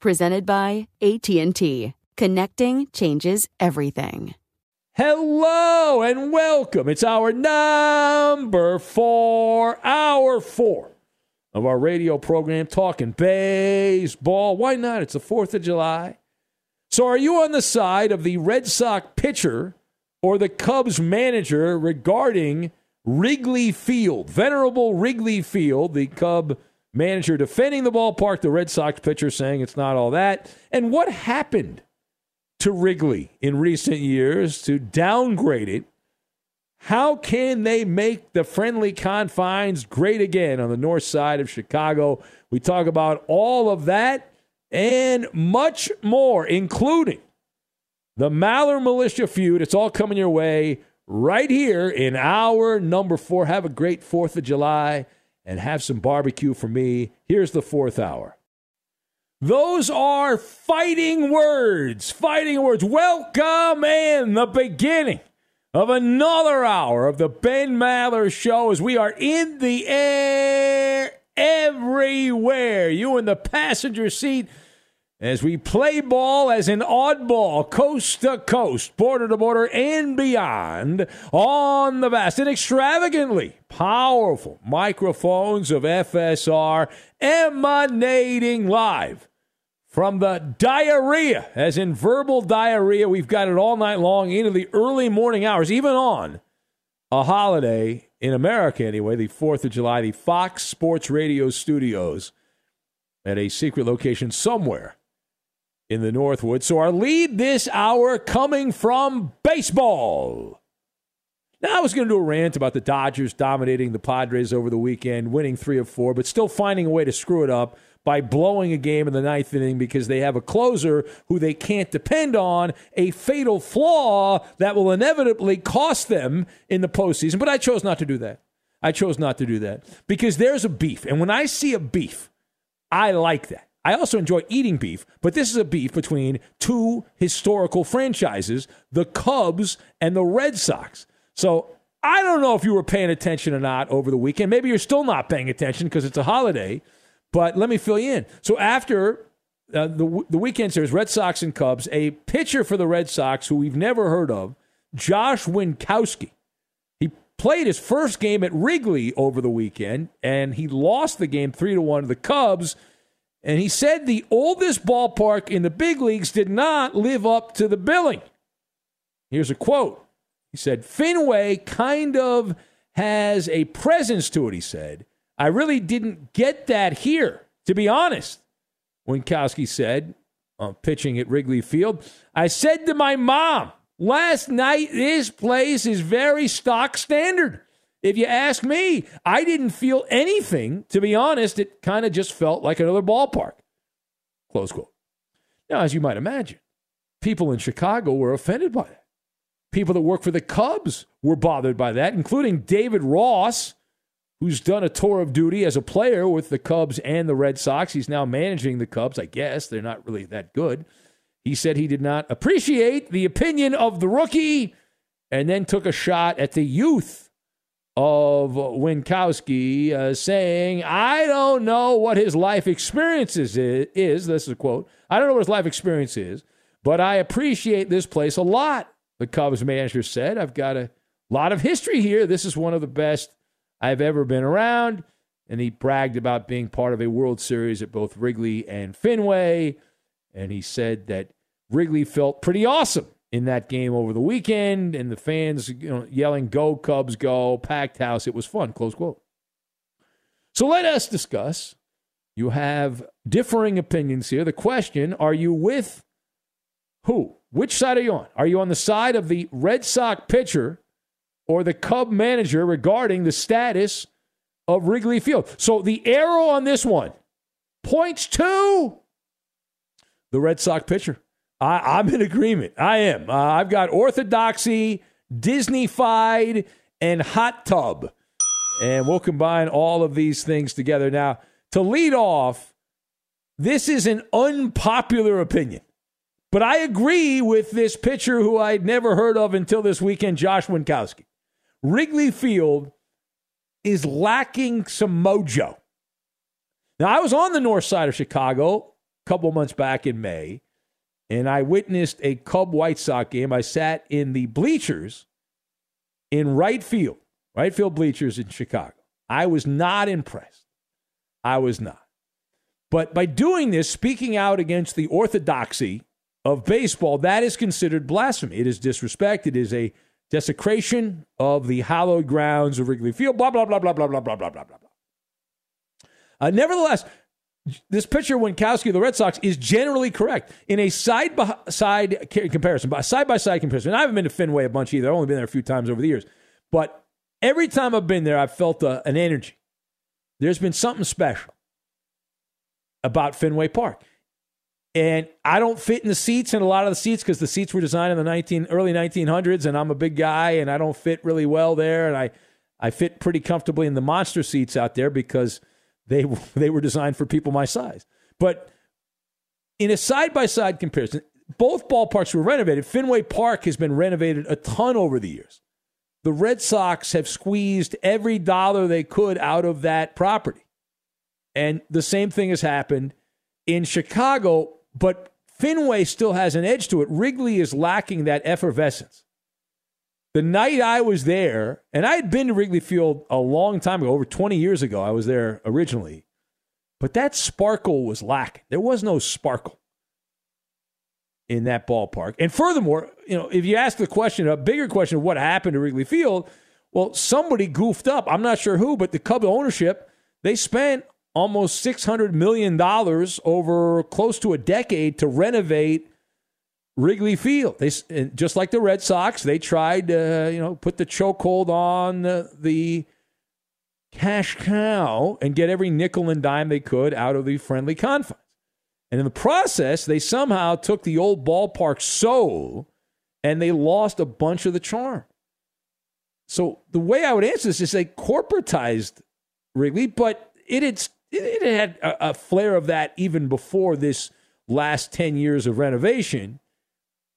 Presented by AT&T. Connecting changes everything. Hello and welcome. It's our number 4, hour 4 of our radio program, talking baseball. Why not? It's the 4th of July. So are you on the side of the Red Sox pitcher or the Cubs manager regarding Wrigley Field, venerable Wrigley Field, the Cub manager defending the ballpark, the Red Sox pitcher saying it's not all that? And what happened to Wrigley in recent years to downgrade it? How can they make the friendly confines great again on the north side of Chicago? We talk about all of that and much more, including the Maller Militia Feud. It's all coming your way right here in hour number 4. Have a great 4th of July. And have some barbecue for me. Here's the 4th hour. Those are fighting words. Fighting words. Welcome in the beginning of another hour of the Ben Maller Show, as we are in the air everywhere. You in the passenger seat as we play ball as an oddball, coast to coast, border to border, and beyond, on the vast and extravagantly powerful microphones of FSR, emanating live from the diarrhea, as in verbal diarrhea. We've got it all night long into the early morning hours, even on a holiday in America anyway, the 4th of July, the Fox Sports Radio studios at a secret location somewhere in the Northwoods. So our lead this hour coming from baseball. Now, I was going to do a rant about the Dodgers dominating the Padres over the weekend, winning 3 of 4, but still finding a way to screw it up by blowing a game in the 9th inning because they have a closer who they can't depend on, a fatal flaw that will inevitably cost them in the postseason. But I chose not to do that. I chose not to do that because there's a beef. And when I see a beef, I like that. I also enjoy eating beef, but this is a beef between two historical franchises, the Cubs and the Red Sox. So I don't know if you were paying attention or not over the weekend. Maybe you're still not paying attention because it's a holiday, but let me fill you in. So after the weekend series, Red Sox and Cubs, a pitcher for the Red Sox who we've never heard of, Josh Winckowski, he played his first game at Wrigley over the weekend, and he lost the game 3-1 to the Cubs. And he said the oldest ballpark in the big leagues did not live up to the billing. Here's a quote. He said, Fenway kind of has a presence to it, he said. I really didn't get that here, to be honest, Winckowski said, pitching at Wrigley Field. I said to my mom last night, this place is very stock standard. If you ask me, I didn't feel anything. To be honest, it kind of just felt like another ballpark. Close quote. Now, as you might imagine, people in Chicago were offended by that. People that work for the Cubs were bothered by that, including David Ross, who's done a tour of duty as a player with the Cubs and the Red Sox. He's now managing the Cubs, I guess. They're not really that good. He said he did not appreciate the opinion of the rookie and then took a shot at the youth of Winckowski, saying, I don't know what his life experience is. This is a quote. I don't know what his life experience is, but I appreciate this place a lot, the Cubs manager said. I've got a lot of history here. This is one of the best I've ever been around. And he bragged about being part of a World Series at both Wrigley and Fenway. And he said that Wrigley felt pretty awesome in that game over the weekend, and the fans, you know, yelling, go Cubs, go, packed house. It was fun, close quote. So let us discuss. You have differing opinions here. The question, are you with who? Which side are you on? Are you on the side of the Red Sox pitcher or the Cub manager regarding the status of Wrigley Field? So the arrow on this one points to the Red Sox pitcher. I'm in agreement. I am. I've got orthodoxy, Disney-fied, and hot tub. And we'll combine all of these things together. Now, to lead off, this is an unpopular opinion. But I agree with this pitcher who I'd never heard of until this weekend, Josh Winckowski. Wrigley Field is lacking some mojo. Now, I was on the north side of Chicago a couple months back in May, and I witnessed a Cub-White Sox game. I sat in the bleachers in right field bleachers in Chicago. I was not impressed. I was not. But by doing this, speaking out against the orthodoxy of baseball, that is considered blasphemy. It is disrespect. It is a desecration of the hallowed grounds of Wrigley Field, blah, blah, blah, blah, blah, blah, blah, blah, blah, blah. Nevertheless, this pitcher, Winckowski of the Red Sox, is generally correct in a side-by-side comparison. And I haven't been to Fenway a bunch either. I've only been there a few times over the years. But every time I've been there, I've felt an energy. There's been something special about Fenway Park. And I don't fit in the seats, in a lot of the seats, because the seats were designed in the early 1900s, and I'm a big guy, and I don't fit really well there. And I fit pretty comfortably in the monster seats out there because they were designed for people my size. But in a side-by-side comparison, both ballparks were renovated. Fenway Park has been renovated a ton over the years. The Red Sox have squeezed every dollar they could out of that property. And the same thing has happened in Chicago, but Fenway still has an edge to it. Wrigley is lacking that effervescence. The night I was there, and I had been to Wrigley Field a long time ago, over 20 years ago, I was there originally, but that sparkle was lacking. There was no sparkle in that ballpark. And furthermore, you know, if you ask the question, a bigger question of what happened to Wrigley Field, well, somebody goofed up. I'm not sure who, but the Cubs ownership, they spent almost $600 million over close to a decade to renovate Wrigley Field. They, just like the Red Sox, they tried to put the chokehold on the cash cow and get every nickel and dime they could out of the friendly confines. And in the process, they somehow took the old ballpark soul and they lost a bunch of the charm. So the way I would answer this is they corporatized Wrigley, but it had a flare of that even before this last 10 years of renovation.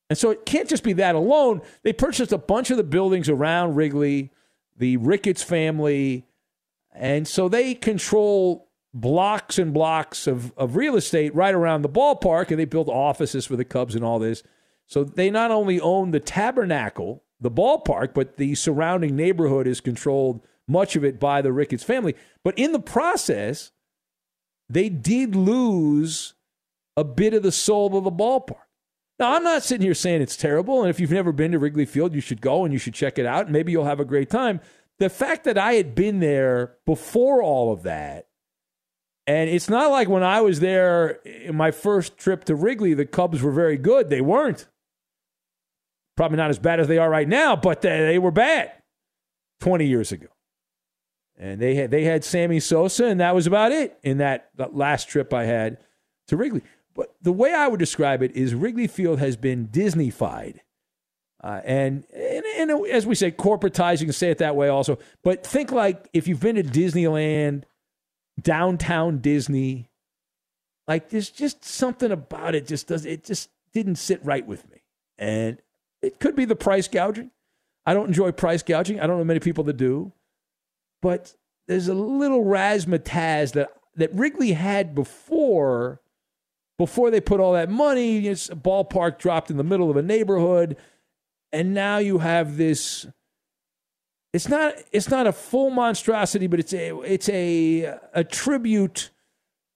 And so it can't just be that alone. They purchased a bunch of the buildings around Wrigley, the Ricketts family, and so they control blocks and blocks of real estate right around the ballpark, and they built offices for the Cubs and all this. So they not only own the Tabernacle, the ballpark, but the surrounding neighborhood is controlled, much of it, by the Ricketts family. But in the process, they did lose a bit of the soul of the ballpark. Now, I'm not sitting here saying it's terrible, and if you've never been to Wrigley Field, you should go and you should check it out, and maybe you'll have a great time. The fact that I had been there before all of that, and it's not like when I was there in my first trip to Wrigley, the Cubs were very good. They weren't. Probably not as bad as they are right now, but they were bad 20 years ago. And they had Sammy Sosa, and that was about it in that last trip I had to Wrigley. But the way I would describe it is Wrigley Field has been Disney-fied. And as we say, corporatized, you can say it that way also. But think like if you've been to Disneyland, downtown Disney, like there's just something about it just didn't sit right with me. And it could be the price gouging. I don't enjoy price gouging. I don't know many people that do. But there's a little razzmatazz that Wrigley had before they put all that money. It's a ballpark dropped in the middle of a neighborhood, and now you have this. It's not a full monstrosity, but it's a tribute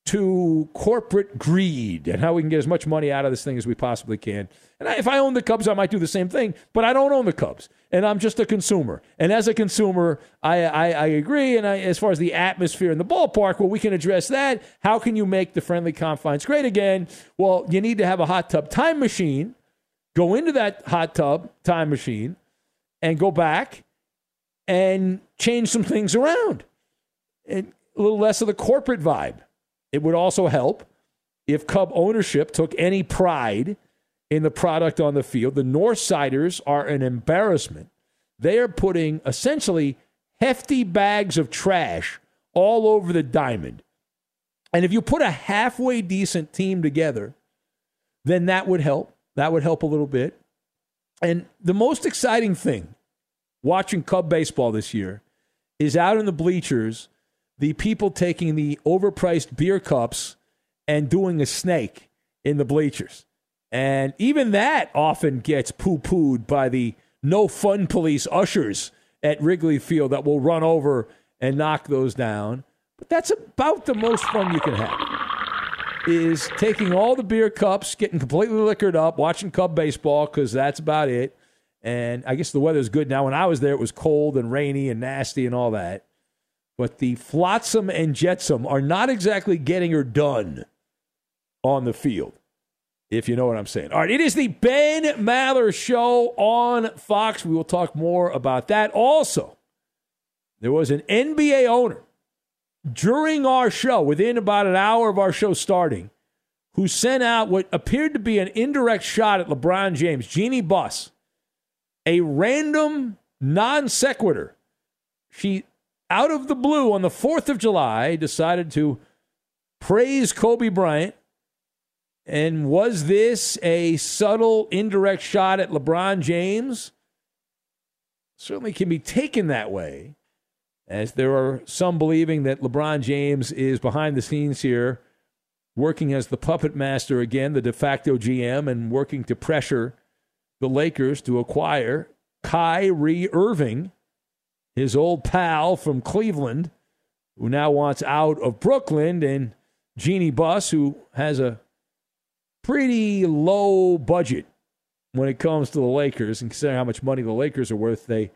to corporate greed and how we can get as much money out of this thing as we possibly can. And if I owned the Cubs, I might do the same thing, but I don't own the Cubs, and I'm just a consumer. And as a consumer, I agree, and as far as the atmosphere in the ballpark, well, we can address that. How can you make the friendly confines great again? Well, you need to have a hot tub time machine, go into that hot tub time machine, and go back and change some things around. And a little less of the corporate vibe. It would also help if Cub ownership took any pride in the product on the field. The Northsiders are an embarrassment. They are putting essentially hefty bags of trash all over the diamond. And if you put a halfway decent team together, then that would help. That would help a little bit. And the most exciting thing watching Cub baseball this year is out in the bleachers, the people taking the overpriced beer cups and doing a snake in the bleachers. And even that often gets poo-pooed by the no-fun police ushers at Wrigley Field that will run over and knock those down. But that's about the most fun you can have, is taking all the beer cups, getting completely liquored up, watching Cub baseball, because that's about it. And I guess the weather's good now. When I was there, it was cold and rainy and nasty and all that. But the flotsam and jetsam are not exactly getting her done on the field, if you know what I'm saying. All right, it is the Ben Maller Show on Fox. We will talk more about that. Also, there was an NBA owner during our show, within about an hour of our show starting, who sent out what appeared to be an indirect shot at LeBron James, Jeannie Buss, a random non sequitur. She, out of the blue, on the 4th of July, decided to praise Kobe Bryant. And was this a subtle, indirect shot at LeBron James? Certainly can be taken that way, as there are some believing that LeBron James is behind the scenes here, working as the puppet master again, the de facto GM, and working to pressure the Lakers to acquire Kyrie Irving, his old pal from Cleveland, who now wants out of Brooklyn, and Jeannie Buss, who has a pretty low budget when it comes to the Lakers. And considering how much money the Lakers are worth, they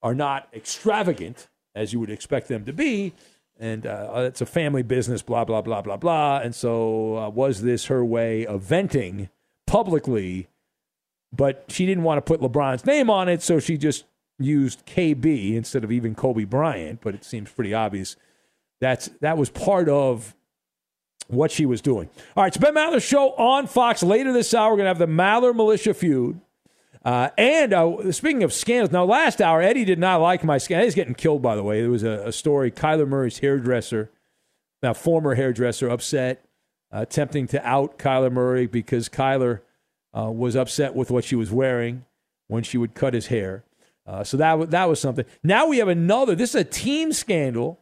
are not extravagant, as you would expect them to be. And it's a family business, blah, blah, blah, blah, blah. And so was this her way of venting publicly? But she didn't want to put LeBron's name on it, so she just used KB instead of even Kobe Bryant, but it seems pretty obvious that was part of what she was doing. All right, it's Ben Maller Show on Fox. Later this hour, we're going to have the Maller Militia Feud. And speaking of scandals, now last hour, Eddie did not like my scandal. Eddie's getting killed, by the way. There was a story, Kyler Murray's hairdresser, now former hairdresser, upset, attempting to out Kyler Murray because Kyler was upset with what she was wearing when she would cut his hair. So that was something. Now we have another. This is a team scandal,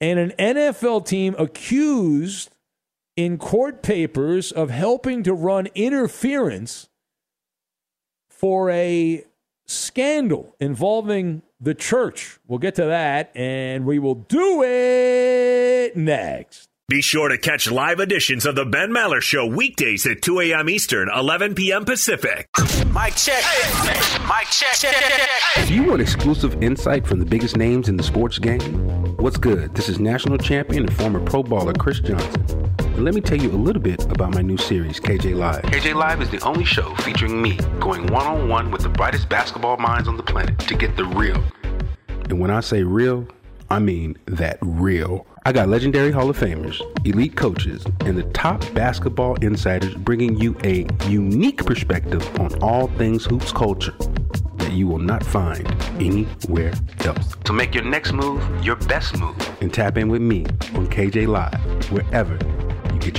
and an NFL team accused in court papers of helping to run interference for a scandal involving the church. We'll get to that, and we will do it next. Be sure to catch live editions of The Ben Maller Show weekdays at 2 a.m. Eastern, 11 p.m. Pacific. Mic check. Mic check. Do you want exclusive insight from the biggest names in the sports game? What's good? This is national champion and former pro baller Chris Johnson. Let me tell you a little bit about my new series, KJ Live. KJ Live is the only show featuring me going one-on-one with the brightest basketball minds on the planet to get the real. And when I say real, I mean that real. I got legendary Hall of Famers, elite coaches, and the top basketball insiders bringing you a unique perspective on all things hoops culture that you will not find anywhere else. So make your next move your best move and tap in with me on KJ Live, wherever get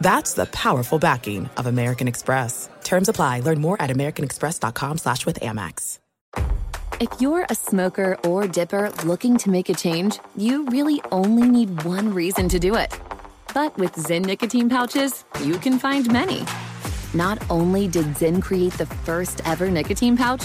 That's the powerful backing of American Express. Terms apply. Learn more at americanexpress.com/withAmex. If you're a smoker or dipper looking to make a change, you really only need one reason to do it. But with Zyn nicotine pouches, you can find many. Not only did Zyn create the first ever nicotine pouch,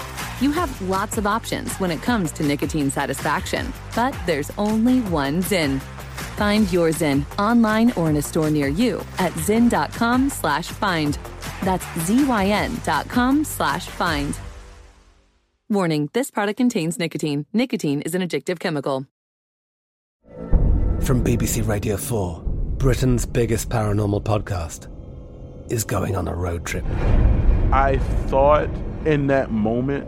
You have lots of options when it comes to nicotine satisfaction, but there's only one Zyn. Find your Zyn online or in a store near you at zyn.com/find. That's ZYN.com/find. Warning, this product contains nicotine. Nicotine is an addictive chemical. From BBC Radio 4, Britain's biggest paranormal podcast is going on a road trip. I thought in that moment,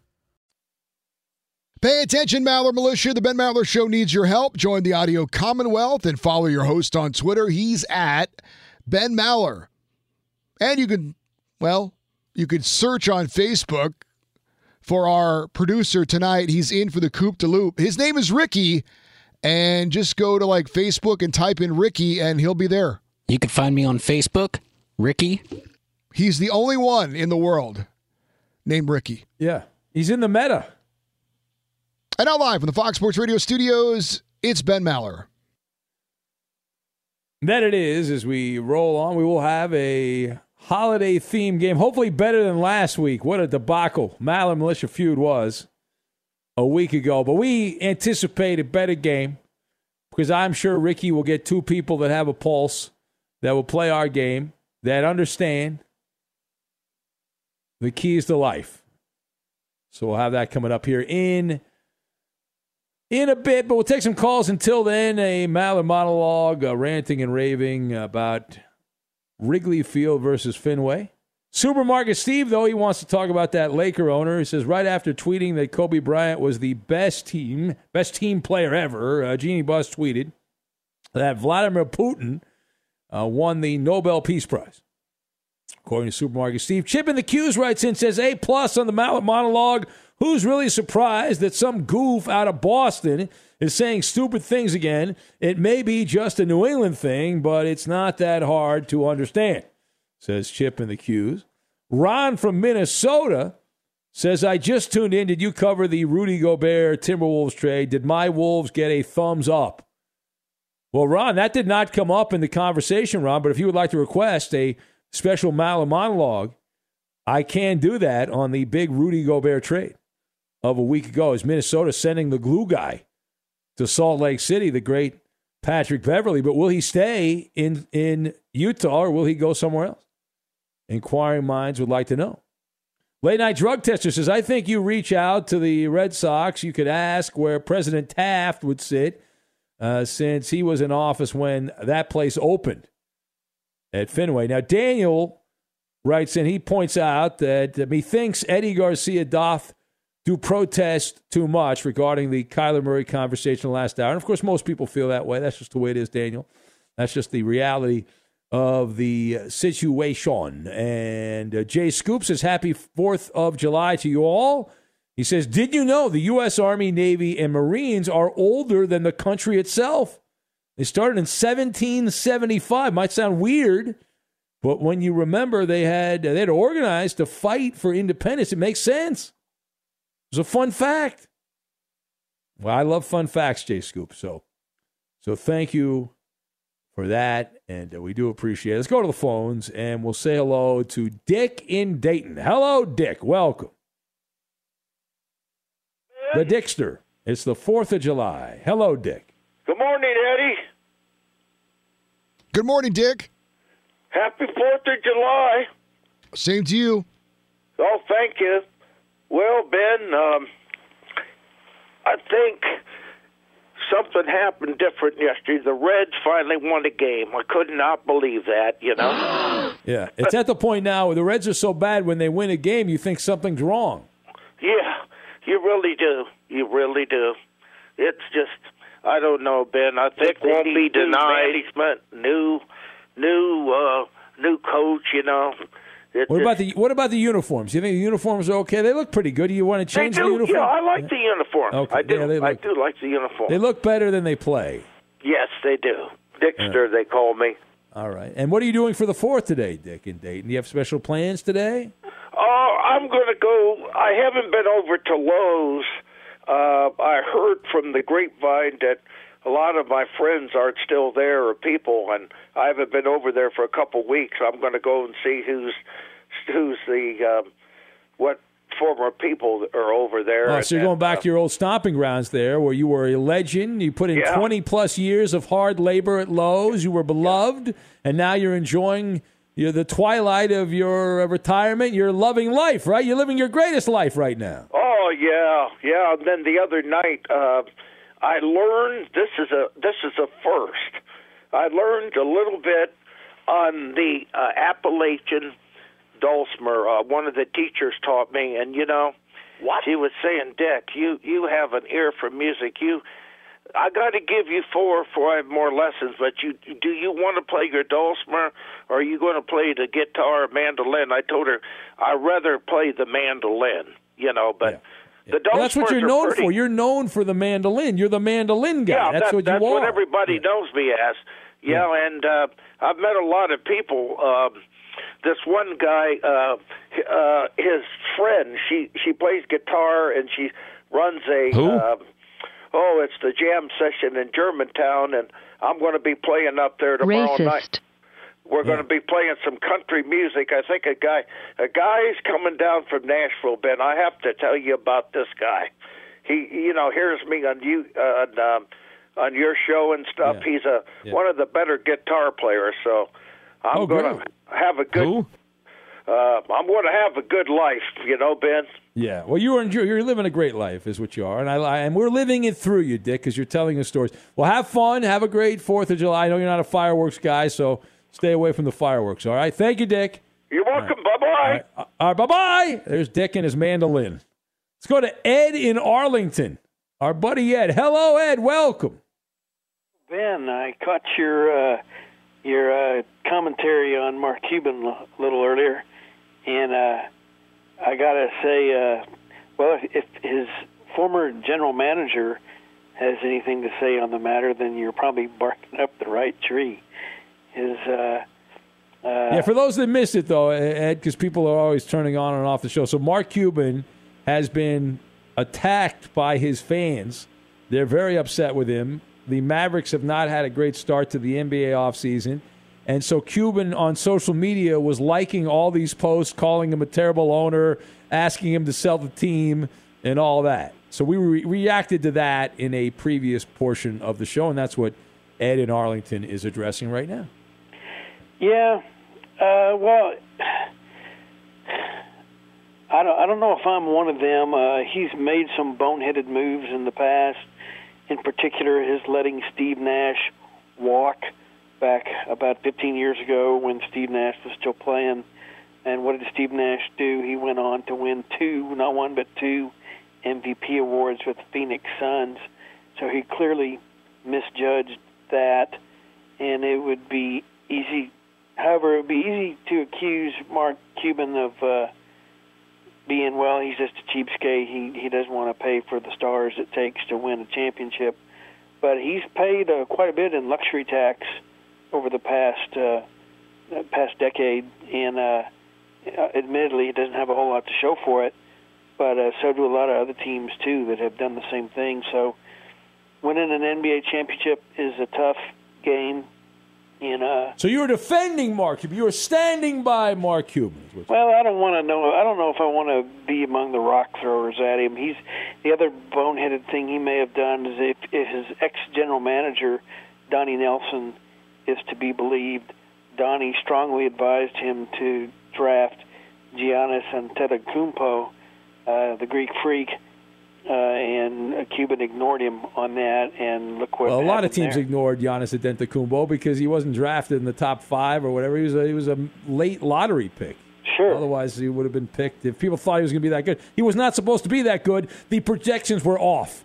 Pay attention, Maller Militia. The Ben Maller Show needs your help. Join the audio commonwealth and follow your host on Twitter. He's at Ben Maller. And you can, well, you could search on Facebook for our producer tonight. He's in for the Coop de Loop. His name is Ricky. And just go to like Facebook and type in Ricky and he'll be there. You can find me on Facebook, Ricky. He's the only one in the world named Ricky. Yeah, he's in the meta. And now live from the Fox Sports Radio studios, it's Ben Maller. That it is, as we roll on, we will have a holiday-themed game, hopefully better than last week. What a debacle Maller Militia Feud was a week ago. But we anticipate a better game because I'm sure Ricky will get two people that have a pulse that will play our game, that understand the keys to life. So we'll have that coming up here in a bit, but we'll take some calls until then. A Maller monologue, ranting and raving about Wrigley Field versus Fenway. Supermarket Steve, though, he wants to talk about that Laker owner. He says right after tweeting that Kobe Bryant was the best team player ever, Jeannie Buss tweeted that Vladimir Putin won the Nobel Peace Prize. According to Supermarket Steve, Chip in the Q's writes in, says A+ on the Maller monologue. Who's really surprised that some goof out of Boston is saying stupid things again? It may be just a New England thing, but it's not that hard to understand, says Chip in the Q's. Ron from Minnesota says, I just tuned in. Did you cover the Rudy Gobert Timberwolves trade? Did my Wolves get a thumbs up? Well, Ron, that did not come up in the conversation, Ron, but if you would like to request a special Maller monologue, I can do that on the big Rudy Gobert trade of a week ago, is Minnesota sending the glue guy to Salt Lake City, the great Patrick Beverley. But will he stay in Utah or will he go somewhere else? Inquiring minds would like to know. Late Night Drug Tester says, I think you reach out to the Red Sox. You could ask where President Taft would sit since he was in office when that place opened at Fenway. Now, Daniel writes in, he points out that methinks Eddie Garcia doth do protest too much regarding the Kyler Murray conversation last hour. And, of course, most people feel that way. That's just the way it is, Daniel. That's just the reality of the situation. And Jay Scoop says, happy 4th of July to you all. He says, did you know the U.S. Army, Navy, and Marines are older than the country itself? They started in 1775. Might sound weird, but when you remember they had organized to fight for independence, it makes sense. It was a fun fact. Well, I love fun facts, Jay Scoop. So thank you for that, and we do appreciate it. Let's go to the phones, and we'll say hello to Dick in Dayton. Hello, Dick. Welcome. The Dickster. It's the 4th of July. Hello, Dick. Good morning, Eddie. Good morning, Dick. Happy 4th of July. Same to you. Oh, thank you. Well, Ben, I think something happened different yesterday. The Reds finally won a game. I could not believe that, you know. Yeah, it's at the point now where the Reds are so bad when they win a game, you think something's wrong. Yeah, you really do. You really do. It's just, I don't know, Ben. I think it won't be denied. Management, new coach, you know. What about the uniforms? You think the uniforms are okay? They look pretty good. Do you want to change the uniform? Yeah, I like the uniform. Okay. I do. Yeah, I do like the uniform. They look better than they play. Yes, they do. Dickster, They call me. All right. And what are you doing for the 4th today, Dick and Dayton? Do you have special plans today? Oh, I'm going to go. I haven't been over to Lowe's. I heard from the grapevine that a lot of my friends aren't still there or people, and I haven't been over there for a couple weeks. I'm going to go and see who's the what former people are over there. Oh, so you're going back to your old stomping grounds there where you were a legend. You put in 20-plus years of hard labor at Lowe's. You were beloved, and now you're enjoying the twilight of your retirement. You're loving life, right? You're living your greatest life right now. Oh, yeah. And then the other night I learned, this is a first, I learned a little bit on the Appalachian dulcimer. One of the teachers taught me, and, What? She was saying, Dick, you have an ear for music. I got to give you four or five more lessons, but do you want to play your dulcimer, or are you going to play the guitar or mandolin? I told her I'd rather play the mandolin, but... Yeah. Yeah. Well, that's what you're known for. You're known for the mandolin. You're the mandolin guy. Yeah, that's what everybody knows me as. Yeah. And I've met a lot of people. This one guy, his friend, she plays guitar and she runs a... Who? It's the jam session in Germantown, and I'm going to be playing up there tomorrow night. We're going to be playing some country music. I think a guy's coming down from Nashville, Ben. I have to tell you about this guy. He, hears me on you on your show and stuff. Yeah. He's one of the better guitar players. So I'm going to have a good. Who? I'm going to have a good life, Ben. Yeah, well, you're living a great life is what you are, and we're living it through you, Dick, because you're telling us stories. Well, have fun, have a great 4th of July. I know you're not a fireworks guy, so. Stay away from the fireworks, all right? Thank you, Dick. You're welcome. All right. Bye-bye. All right, bye-bye. There's Dick and his mandolin. Let's go to Ed in Arlington, our buddy Ed. Hello, Ed. Welcome. Ben, I caught your commentary on Mark Cuban a little earlier, and I got to say, if his former general manager has anything to say on the matter, then you're probably barking up the right tree. For those that missed it, though, Ed, because people are always turning on and off the show. So Mark Cuban has been attacked by his fans. They're very upset with him. The Mavericks have not had a great start to the NBA offseason. And so Cuban on social media was liking all these posts, calling him a terrible owner, asking him to sell the team, and all that. So we reacted to that in a previous portion of the show, and that's what Ed in Arlington is addressing right now. Yeah, well, I don't know if I'm one of them. He's made some boneheaded moves in the past. In particular, his letting Steve Nash walk back about 15 years ago when Steve Nash was still playing. And what did Steve Nash do? He went on to win not one but two MVP awards with the Phoenix Suns. So he clearly misjudged that, and it would be easy. However, it would be easy to accuse Mark Cuban of being, he's just a cheapskate. He doesn't want to pay for the stars it takes to win a championship. But he's paid quite a bit in luxury tax over the past decade, and admittedly, he doesn't have a whole lot to show for it. But so do a lot of other teams too that have done the same thing. So. Winning an NBA championship is a tough game. So you were defending Mark Cuban. You were standing by Mark Cuban. Well, I don't want to know. I don't know if I want to be among the rock throwers at him. He's the other boneheaded thing he may have done is if his ex-general manager, Donnie Nelson, is to be believed, Donnie strongly advised him to draft Giannis Antetokounmpo, the Greek freak. And Cuban ignored him on that, and look what happened. A lot of teams ignored Giannis Antetokounmpo because he wasn't drafted in the top 5 or whatever. He was a late lottery pick. Sure. Otherwise, he would have been picked if people thought he was going to be that good. He was not supposed to be that good. The projections were off,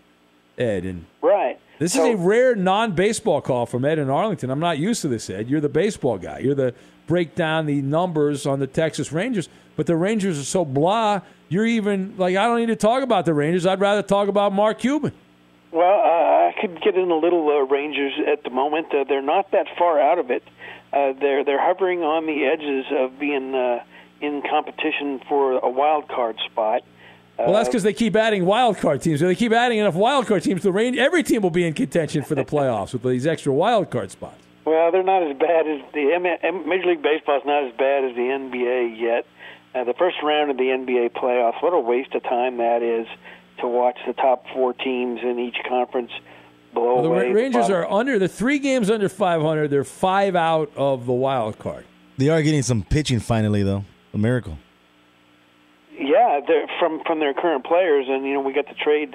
Ed. And right. This is a rare non-baseball call from Ed in Arlington. I'm not used to this, Ed. You're the baseball guy. You're the break down the numbers on the Texas Rangers, but the Rangers are so blah. You're even like, I don't need to talk about the Rangers. I'd rather talk about Mark Cuban. Well, I could get in a little Rangers at the moment. They're not that far out of it. They're hovering on the edges of being in competition for a wild card spot. Well, that's because they keep adding wild card teams. If they keep adding enough wild card teams, every team will be in contention for the playoffs with these extra wild card spots. Well, they're not as bad as Major League Baseball is not as bad as the NBA yet. The first round of the NBA playoffs, what a waste of time that is to watch the top 4 teams in each conference blow away. The Rangers are they're 3 games under 500. They're 5 out of the wild card. They are getting some pitching finally, though. A miracle. Yeah, they're from their current players, and we got the trade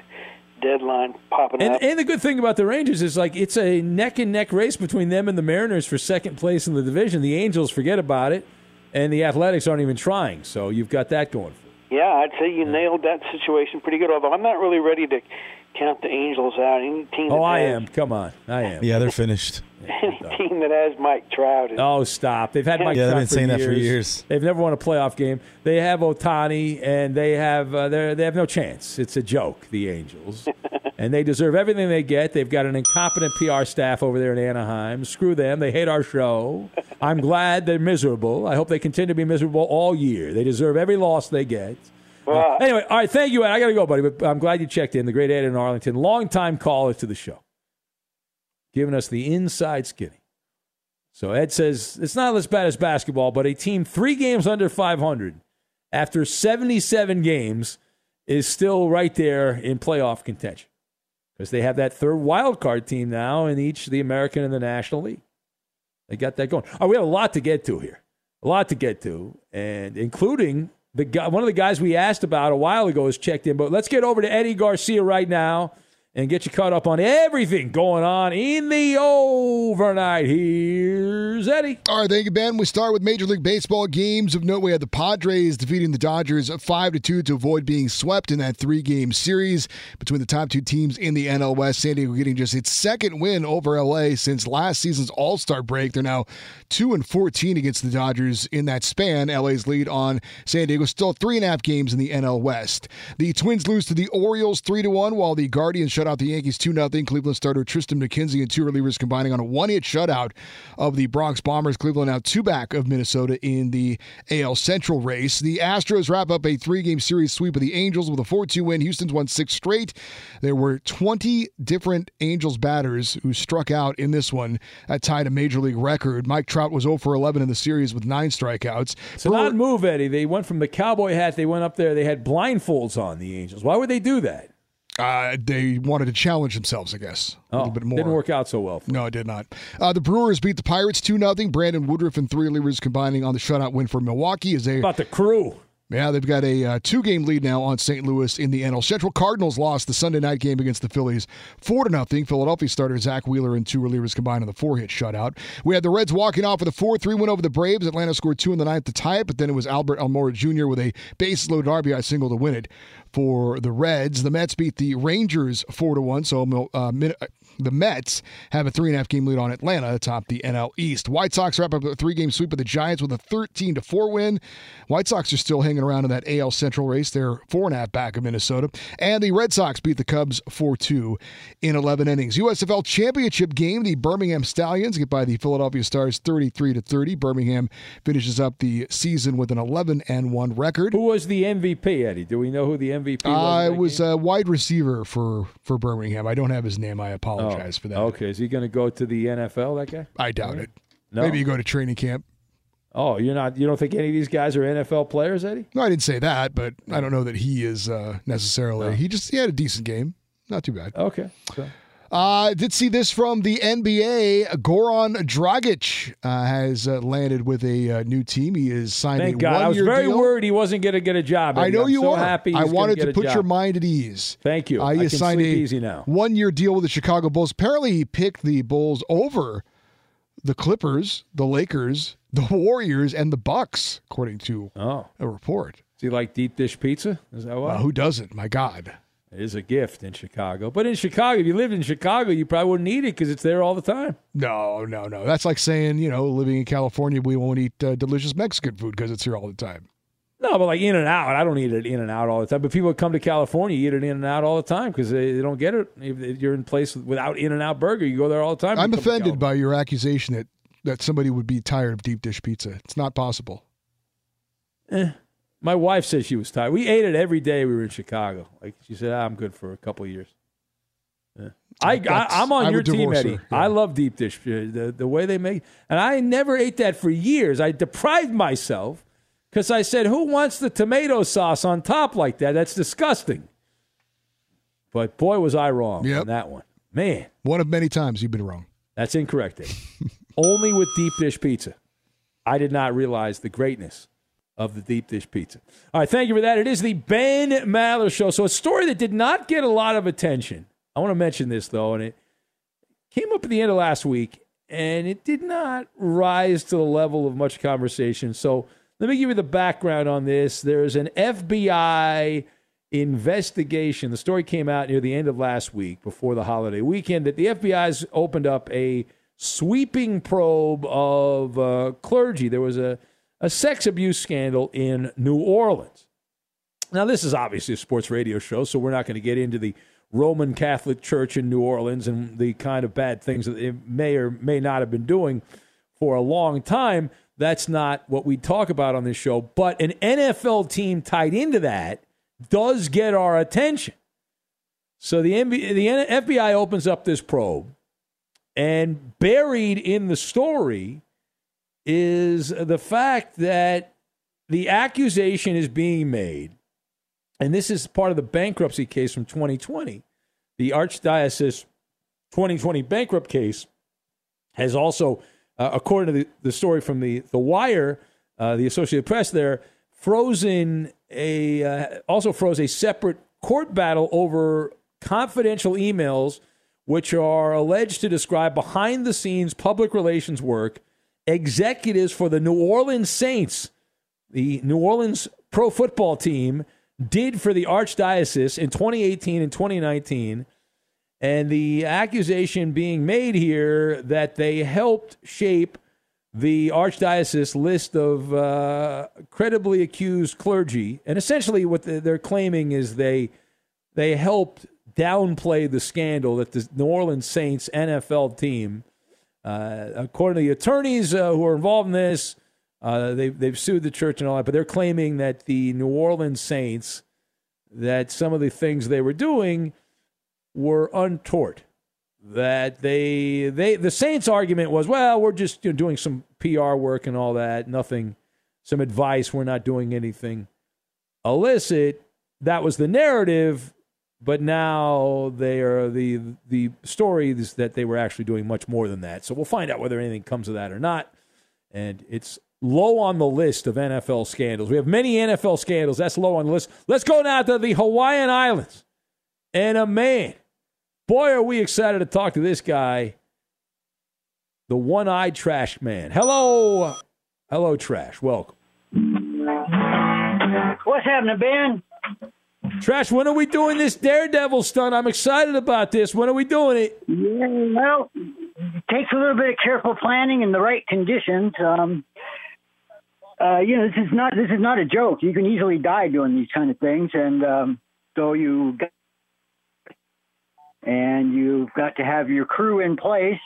deadline popping up. And the good thing about the Rangers is it's a neck and neck race between them and the Mariners for second place in the division. The Angels forget about it. And the Athletics aren't even trying, so you've got that going for you. Yeah, I'd say you nailed that situation pretty good, although I'm not really ready to count the Angels out. Any team that I am. Come on. I am. Yeah, they're finished. Any team that has Mike Trout. Oh, stop. They've had Mike Trout for years. Yeah, they've been saying that for years. They've never won a playoff game. They have Ohtani, and they have no chance. It's a joke, the Angels. And they deserve everything they get. They've got an incompetent PR staff over there in Anaheim. Screw them. They hate our show. I'm glad they're miserable. I hope they continue to be miserable all year. They deserve every loss they get. Well, anyway, all right, thank you, Ed. I got to go, buddy, but I'm glad you checked in. The great Ed in Arlington, longtime caller to the show, giving us the inside skinny. So Ed says, it's not as bad as basketball, but a team 3 games under 500 after 77 games is still right there in playoff contention. Because they have that third wild card team now in each the American and the National League. They got that going. Oh, we have a lot to get to here. A lot to get to, and including the guy, one of the guys we asked about a while ago is checked in. But let's get over to Eddie Garcia right now and get you caught up on everything going on in the overnight. Here's Eddie. All right, thank you, Ben. We start with Major League Baseball games of note. We had the Padres defeating the Dodgers 5-2 to avoid being swept in that 3-game series between the top 2 teams in the NL West. San Diego getting just its second win over LA since last season's All-Star break. They're now 2-14 against the Dodgers in that span. LA's lead on San Diego still 3.5 games in the NL West. The Twins lose to the Orioles 3-1, while the Guardians shut out the Yankees 2-0. Cleveland starter Tristan McKenzie and 2 relievers combining on a 1-hit shutout of the Bronx Bombers. Cleveland now 2 back of Minnesota in the AL Central race. The Astros wrap up a 3-game series sweep of the Angels with a 4-2 win. Houston's won 6 straight. There were 20 different Angels batters who struck out in this one. That tied a Major League record. Mike Trout was 0-for-11 in the series with 9 strikeouts. It's an odd move, Eddie. They went from the cowboy hat. They went up there. They had blindfolds on, the Angels. Why would they do that? They wanted to challenge themselves, I guess, a little bit more. Didn't work out so well for them. No, it did not. The Brewers beat the Pirates 2-0. Brandon Woodruff and 3 relievers combining on the shutout win for Milwaukee. About the crew. Yeah, they've got a 2-game lead now on St. Louis in the NL Central. Cardinals lost the Sunday night game against the Phillies 4-0. Philadelphia starter Zach Wheeler and 2 relievers combined on the 4-hit shutout. We had the Reds walking off with a 4-3 win over the Braves. Atlanta scored 2 in the ninth to tie it, but then it was Albert Almora Jr. with a base-loaded RBI single to win it for the Reds. The Mets beat the Rangers 4-1, so the Mets have a 3.5-game lead on Atlanta atop the NL East. White Sox wrap up a 3-game sweep of the Giants with a 13-4 win. White Sox are still hanging around in that AL Central race. They're 4.5 back of Minnesota. And the Red Sox beat the Cubs 4-2 in 11 innings. USFL Championship game, the Birmingham Stallions get by the Philadelphia Stars 33-30. Birmingham finishes up the season with an 11-1 record. Who was the MVP, Eddie? Do we know who the MVP was? It was a wide receiver for Birmingham. I don't have his name. I apologize. For that. Okay, is he going to go to the NFL, that guy? I doubt it. No. Maybe you go to training camp. Oh, you're not. You don't think any of these guys are NFL players, Eddie? No, I didn't say that, but I don't know that he is necessarily. No. He had a decent game. Not too bad. Okay. So. I did see this from the NBA. Goran Dragic has landed with a new team. He is signed a 1-year deal. Thank God. I was very worried he wasn't going to get a job. I know you are. Happy I wanted to put your mind at ease. Thank you. I can sleep easy now. 1-year deal with the Chicago Bulls. Apparently, he picked the Bulls over the Clippers, the Lakers, the Warriors, and the Bucks, according to a report. Does he like deep dish pizza? Is that why? Who doesn't? My God. It is a gift in Chicago. But in Chicago, if you lived in Chicago, you probably wouldn't eat it because it's there all the time. No. That's like saying, living in California, we won't eat delicious Mexican food because it's here all the time. No, but like In-N-Out, I don't eat it In-N-Out all the time. But people that come to California eat it In-N-Out all the time because they don't get it. If you're in a place without In-N-Out Burger, you go there all the time. I'm offended by your accusation that somebody would be tired of deep dish pizza. It's not possible. My wife said she was tired. We ate it every day we were in Chicago. Like she said, I'm good for a couple of years. Yeah. I'm on your team, Eddie. Yeah. I love deep dish. The way they make it. And I never ate that for years. I deprived myself because I said, who wants the tomato sauce on top like that? That's disgusting. But boy, was I wrong on that one. Man. One of many times you've been wrong. That's incorrect, Eddie. Only with deep dish pizza. I did not realize the greatness of the deep dish pizza. All right, thank you for that. It is the Ben Maller Show. So a story that did not get a lot of attention. I want to mention this, though, and it came up at the end of last week, and it did not rise to the level of much conversation. So Let me give you the background on this. There's an FBI investigation. The story came out near the end of last week, before the holiday weekend, that the FBI's opened up a sweeping probe of clergy. There was a sex abuse scandal in New Orleans. Now, this is obviously a sports radio show, so we're not going to get into the Roman Catholic Church in New Orleans and the kind of bad things that it may or may not have been doing for a long time. That's not what we talk about on this show. But an NFL team tied into that does get our attention. So the FBI opens up this probe, and buried in the story is the fact that the accusation is being made. And this is part of the bankruptcy case from 2020. The Archdiocese 2020 bankrupt case has also, according to the story from the Wire, the Associated Press there, froze a separate court battle over confidential emails, which are alleged to describe behind-the-scenes public relations work executives for the New Orleans Saints, the New Orleans pro football team, did for the Archdiocese in 2018 and 2019, and the accusation being made here that they helped shape the Archdiocese list of credibly accused clergy. And essentially what they're claiming is they helped downplay the scandal that the New Orleans Saints NFL team, according to the attorneys who are involved in this, they've sued the church and all that, but they're claiming that the New Orleans Saints, that some of the things they were doing were untoward. That the Saints' argument was, well, we're just doing some PR work and all that, nothing, some advice, we're not doing anything illicit. That was the narrative, but now they are the story is that they were actually doing much more than that. So we'll find out whether anything comes of that or not, and it's low on the list of NFL scandals. We have many NFL scandals. That's low on the list. Let's go now to the Hawaiian Islands. And a man, boy, are we excited to talk to this guy, the one-eyed trash man. Hello. Hello, Trash. Welcome. What's happening, Ben? Trash, when are we doing this daredevil stunt? I'm excited about this. When are we doing it? Yeah, well, it takes a little bit of careful planning and the right conditions. This is not a joke. You can easily die doing these kind of things, and so you've got to have your crew in place,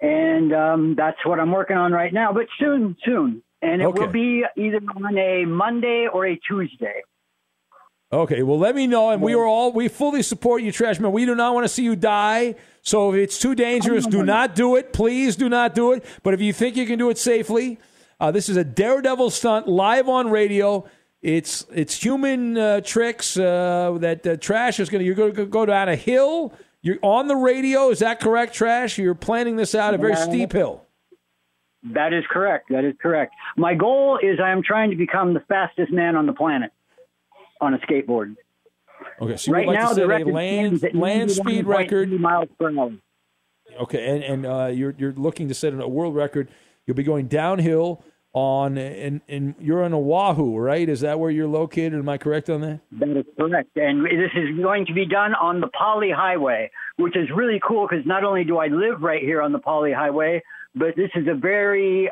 and that's what I'm working on right now. But soon, and it will be either on a Monday or a Tuesday. Okay, well, let me know, and we fully support you, Trashman. We do not want to see you die, so if it's too dangerous, do not do it. Please do not do it. But if you think you can do it safely, this is a daredevil stunt live on radio. It's human tricks that Trash is going to. You're going to go down a hill. You're on the radio. Is that correct, Trash? You're planning this out, a very steep hill. That is correct. My goal is I am trying to become the fastest man on the planet on a skateboard. Okay, so right now the record land speed record, miles per hour. Okay, and you're looking to set a world record. You'll be going downhill and you're on Oahu, right? Is that where you're located? Am I correct on that? That is correct. And this is going to be done on the Pali Highway, which is really cool because not only do I live right here on the Pali Highway, but this is a very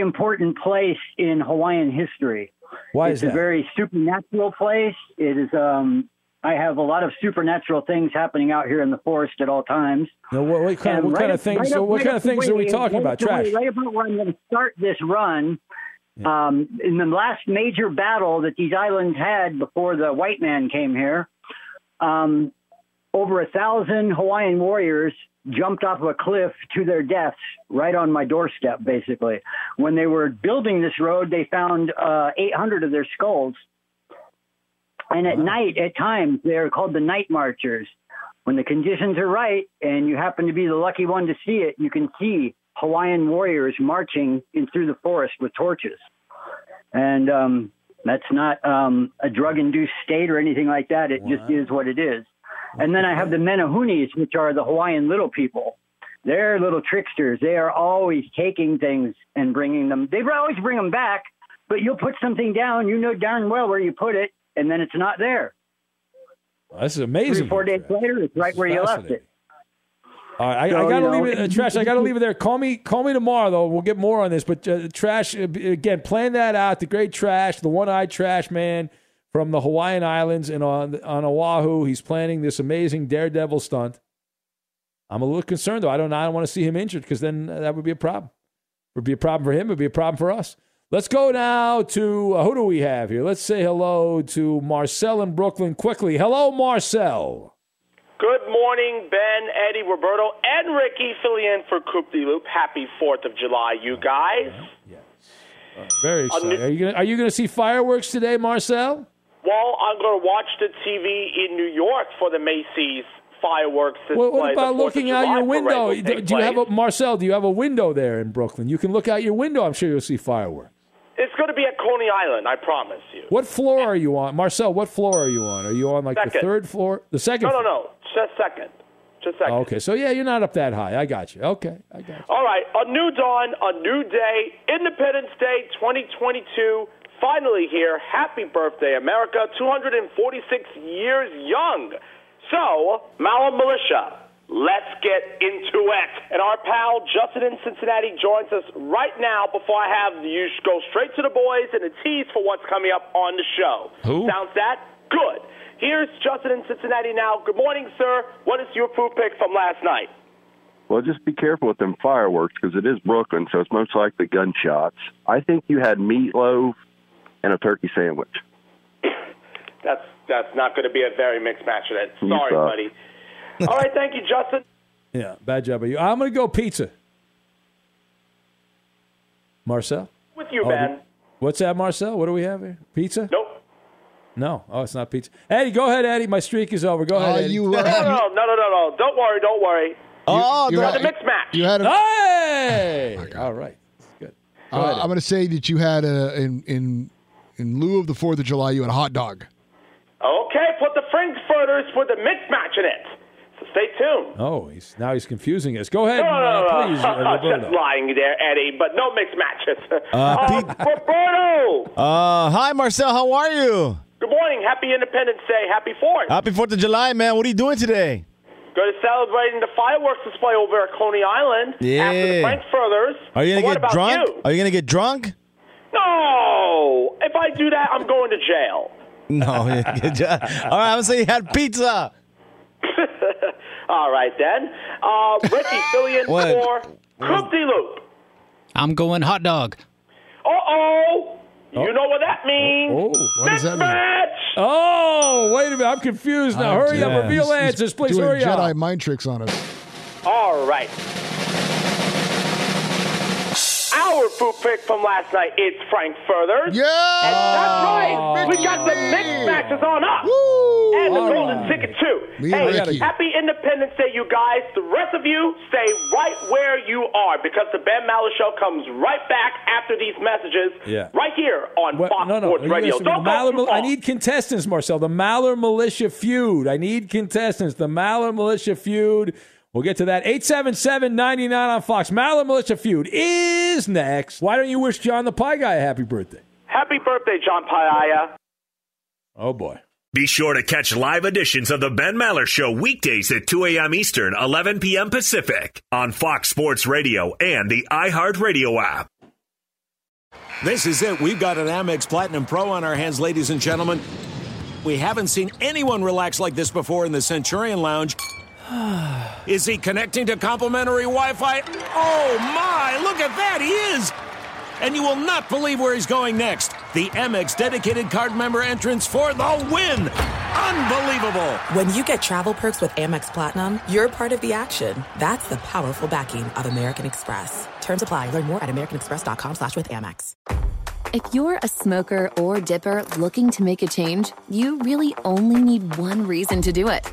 important place in Hawaiian history. Why is that? It's a very supernatural place. It is. I have a lot of supernatural things happening out here in the forest at all times. Now, what kind of things are we talking about, Trash? Right about where I'm going to start this run, in the last major battle that these islands had before the white man came here, over 1,000 Hawaiian warriors jumped off of a cliff to their deaths right on my doorstep, basically. When they were building this road, they found 800 of their skulls. And at night, at times, they're called the night marchers. When the conditions are right and you happen to be the lucky one to see it, you can see Hawaiian warriors marching in through the forest with torches. And that's not a drug-induced state or anything like that. It just is what it is. And then I have the Menahunis, which are the Hawaiian little people. They're little tricksters. They are always taking things and bringing them. They always bring them back, but you'll put something down. You know darn well where you put it, and then it's not there. Well, this is amazing. 3 or 4 days later, it's right where you left it. All right, I gotta leave it, Trash. I gotta leave it there. Call me tomorrow, though. We'll get more on this. But Trash, again, plan that out. The great Trash, the one-eyed Trash man from the Hawaiian Islands and on Oahu, he's planning this amazing daredevil stunt. I'm a little concerned, though. I don't want to see him injured, because then that would be a problem. It would be a problem for him. It would be a problem for us. Let's go now to who do we have here? Let's say hello to Marcel in Brooklyn quickly. Hello, Marcel. Good morning, Ben, Eddie, Roberto, and Ricky. Filling in for Coop de Loop. Happy 4th of July, you guys. Yes. Very exciting. Are you going to see fireworks today, Marcel? Well, I'm going to watch the TV in New York for the Macy's fireworks. Well, what about looking out your window? Do you have a, Marcel, do you have a window there in Brooklyn? You can look out your window. I'm sure you'll see fireworks. It's going to be at Coney Island, I promise you. What floor are you on? Marcel, what floor are you on? Are you on, like, second. The third floor? The second floor? No. Just second. Oh, okay, so, yeah, you're not up that high. I got you. Okay, I got you. All right, a new dawn, a new day, Independence Day 2022, finally here. Happy birthday, America, 246 years young. So, Maller Militia, let's get into it. And our pal Justin in Cincinnati joins us right now. Before I have you go straight to the boys and a tease for what's coming up on the show. Who? Sounds that? Good. Here's Justin in Cincinnati now. Good morning, sir. What is your food pick from last night? Well, just be careful with them fireworks, because it is Brooklyn, so it's most like the gunshots. I think you had meatloaf and a turkey sandwich. That's not going to be a very mixed match of that. Sorry, buddy. All right, thank you, Justin. Yeah, bad job by you. I'm going to go pizza. Marcel? With you, Ben. What's that, Marcel? What do we have here? Pizza? Nope. No. Oh, it's not pizza. Eddie, go ahead, Eddie. My streak is over. Go ahead, Eddie. No. Don't worry. You had a mixed match. Hey! Oh, all right. Good. Go ahead, I'm going to say that you had, in lieu of the 4th of July, you had a hot dog. Okay, put the Frankfurters for the mixed match in it. So stay tuned. Oh, he's confusing us. Go ahead. No. Please, just lying there, Eddie, but no mixed matches. Roberto! Hi, Marcel. How are you? Good morning. Happy Independence Day. Happy 4th. Happy 4th of July, man. What are you doing today? Going to celebrating the fireworks display over at Coney Island after the Frankfurters. Are you going to get drunk? Are you going to get drunk? No. If I do that, I'm going to jail. No. All right, I'm going to say you had pizza. All right, then. Ricky, Fillion for Coop de Loop. I'm going hot dog. Uh-oh. You know what that means. What does that mean? Oh, wait a minute. I'm confused now. Hurry up. Reveal answers, please. Hurry up. Jedi mind tricks on us. All right. Our food pick from last night, it's Frankfurters. Yeah! And that's right. We got the mixed matches on us. Woo. And the golden ticket, too. Hey, happy Independence Day, you guys. The rest of you, stay right where you are, because the Ben Maller Show comes right back after these messages right here on Fox Sports Radio. Don't go too far. I need contestants, Marcel. The Maller Militia Feud. I need contestants. The Maller Militia Feud. We'll get to that. 877-99 on Fox. Maller Militia Feud is next. Why don't you wish John the Pie Guy a happy birthday? Happy birthday, John Pie. Oh, boy. Be sure to catch live editions of The Ben Maller Show weekdays at 2 a.m. Eastern, 11 p.m. Pacific on Fox Sports Radio and the iHeartRadio app. This is it. We've got an Amex Platinum Pro on our hands, ladies and gentlemen. We haven't seen anyone relax like this before in the Centurion Lounge. Is he connecting to complimentary Wi-Fi? Oh, my. Look at that. He is. And you will not believe where he's going next. The Amex dedicated card member entrance for the win. Unbelievable. When you get travel perks with Amex Platinum, you're part of the action. That's the powerful backing of American Express. Terms apply. Learn more at americanexpress.com/withAmex. If you're a smoker or dipper looking to make a change, you really only need one reason to do it.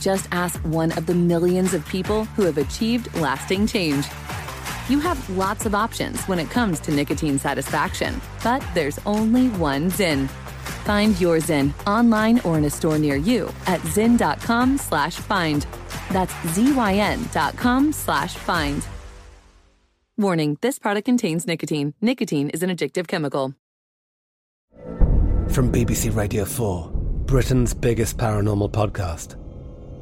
just ask one of the millions of people who have achieved lasting change. You have lots of options when it comes to nicotine satisfaction, but there's only one Zyn. Find your Zyn online or in a store near you at zyn.com/find. That's ZYN.com/find. Warning, this product contains nicotine. Nicotine is an addictive chemical. From BBC Radio 4, Britain's biggest paranormal podcast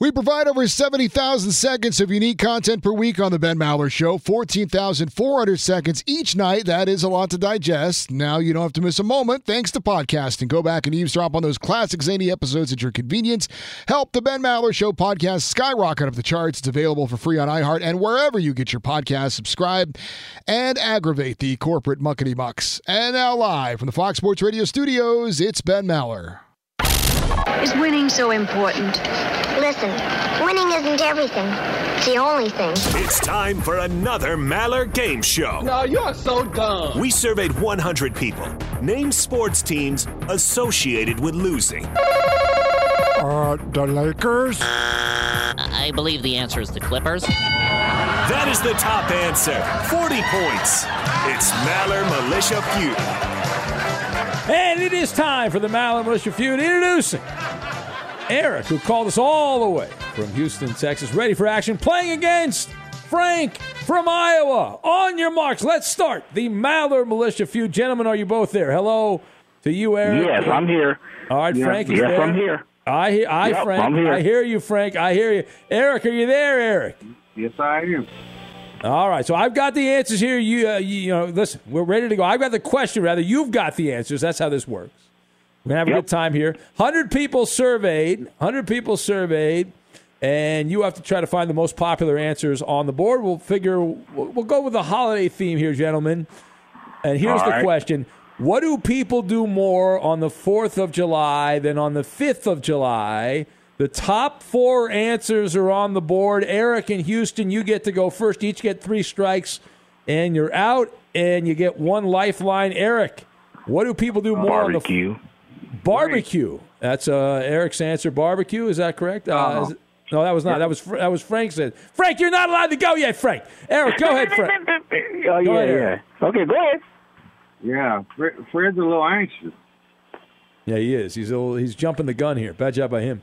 We provide over 70,000 seconds of unique content per week on The Ben Maller Show, 14,400 seconds each night. That is a lot to digest. Now you don't have to miss a moment thanks to podcasting. Go back and eavesdrop on those classic zany episodes at your convenience. Help The Ben Maller Show podcast skyrocket up the charts. It's available for free on iHeart and wherever you get your podcasts. Subscribe and aggravate the corporate muckety-mucks. And now live from the Fox Sports Radio studios, it's Ben Maller. Is winning so important? Listen, winning isn't everything. It's the only thing. It's time for another Maller game show. No, you're so dumb. We surveyed 100 people. Name sports teams associated with losing. The Lakers? I believe the answer is the Clippers. That is the top answer. 40 points. It's Maller Militia Feud. And it is time for the Maller Militia Feud. Introducing Eric, who called us all the way from Houston, Texas, ready for action, playing against Frank from Iowa. On your marks, let's start the Maller Militia Feud. Gentlemen, are you both there? Hello to you, Eric. Yes, I'm here. All right, yes, Frank is there. Yes, I'm here. Frank. I'm here. I hear you, Frank. I hear you. Eric, are you there, Eric? Yes, I am. All right, so I've got the answers here. You know, listen, we're ready to go. I've got the question, rather. You've got the answers. That's how this works. We're going to have a good time here. 100 people surveyed, and you have to try to find the most popular answers on the board. We'll go with the holiday theme here, gentlemen. And here's the question. What do people do more on the 4th of July than on the 5th of July? The top four answers are on the board. Eric in Houston, you get to go first. Each get three strikes, and you're out, and you get one lifeline. Eric, what do people do more barbecue. On the barbecue? That's Eric's answer. Barbecue, is that correct? Uh-huh. No, that was not. That was Frank said. Frank, you're not allowed to go yet, Frank. Eric, go ahead, Frank. Go ahead. Okay, go ahead. Yeah, Fred's a little anxious. Yeah, he is. He's jumping the gun here. Bad job by him.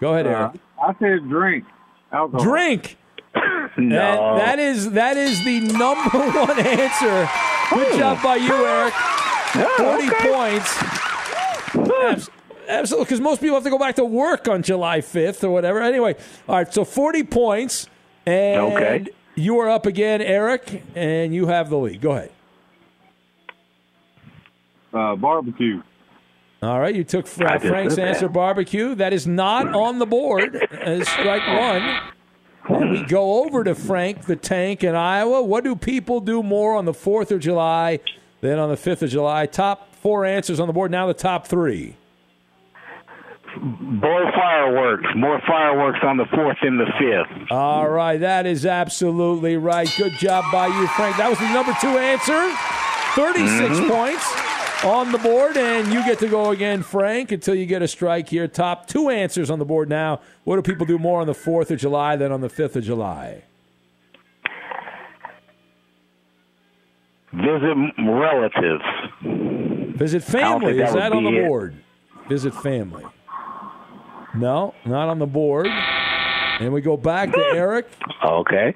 Go ahead, Eric. I said drink. Alcohol. Drink. No. That is the number one answer. Good job by you, Eric. 40 points. Absolutely, because most people have to go back to work on July 5th or whatever. Anyway, all right, so 40 points, and you are up again, Eric, and you have the lead. Go ahead. Barbecue. All right, you took Frank's answer, barbecue. That is not on the board. Strike one. And we go over to Frank the Tank in Iowa. What do people do more on the 4th of July than on the 5th of July? Top four answers on the board. Now the top three. More fireworks on the 4th and the 5th. All right, that is absolutely right. Good job by you, Frank. That was the number two answer. 36 points on the board, and you get to go again, Frank, until you get a strike here. Top two answers on the board now. What do people do more on the 4th of July than on the 5th of July? Visit relatives. Visit family. Is that on the board? Visit family. No, not on the board. And we go back to Eric. Okay.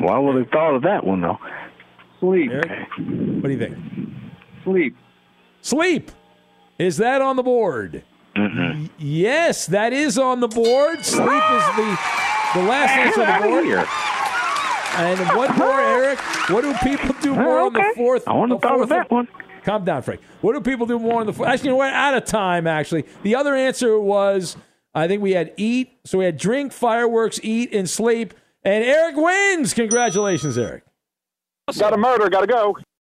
Well, I would have thought of that one, though. Sleep. Eric, what do you think? Sleep. Sleep. Is that on the board? Mm-hmm. Yes, that is on the board. Sleep is the last answer on the board. Here. And what more, Eric? What do people do more on the 4th? I wouldn't have thought of that one. Calm down, Frank. What do people do more on the 4th? Actually, we're out of time, actually. The other answer was, I think we had eat. So we had drink, fireworks, eat, and sleep. And Eric wins. Congratulations, Eric. Got a murder. Got to go.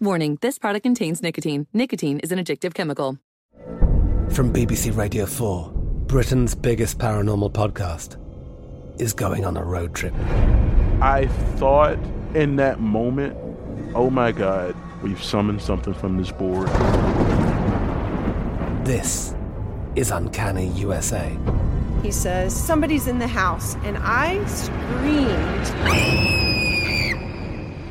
Warning, this product contains nicotine. Nicotine is an addictive chemical. From BBC Radio 4, Britain's biggest paranormal podcast is going on a road trip. I thought in that moment, oh my God, we've summoned something from this board. This is Uncanny USA. He says, somebody's in the house, and I screamed.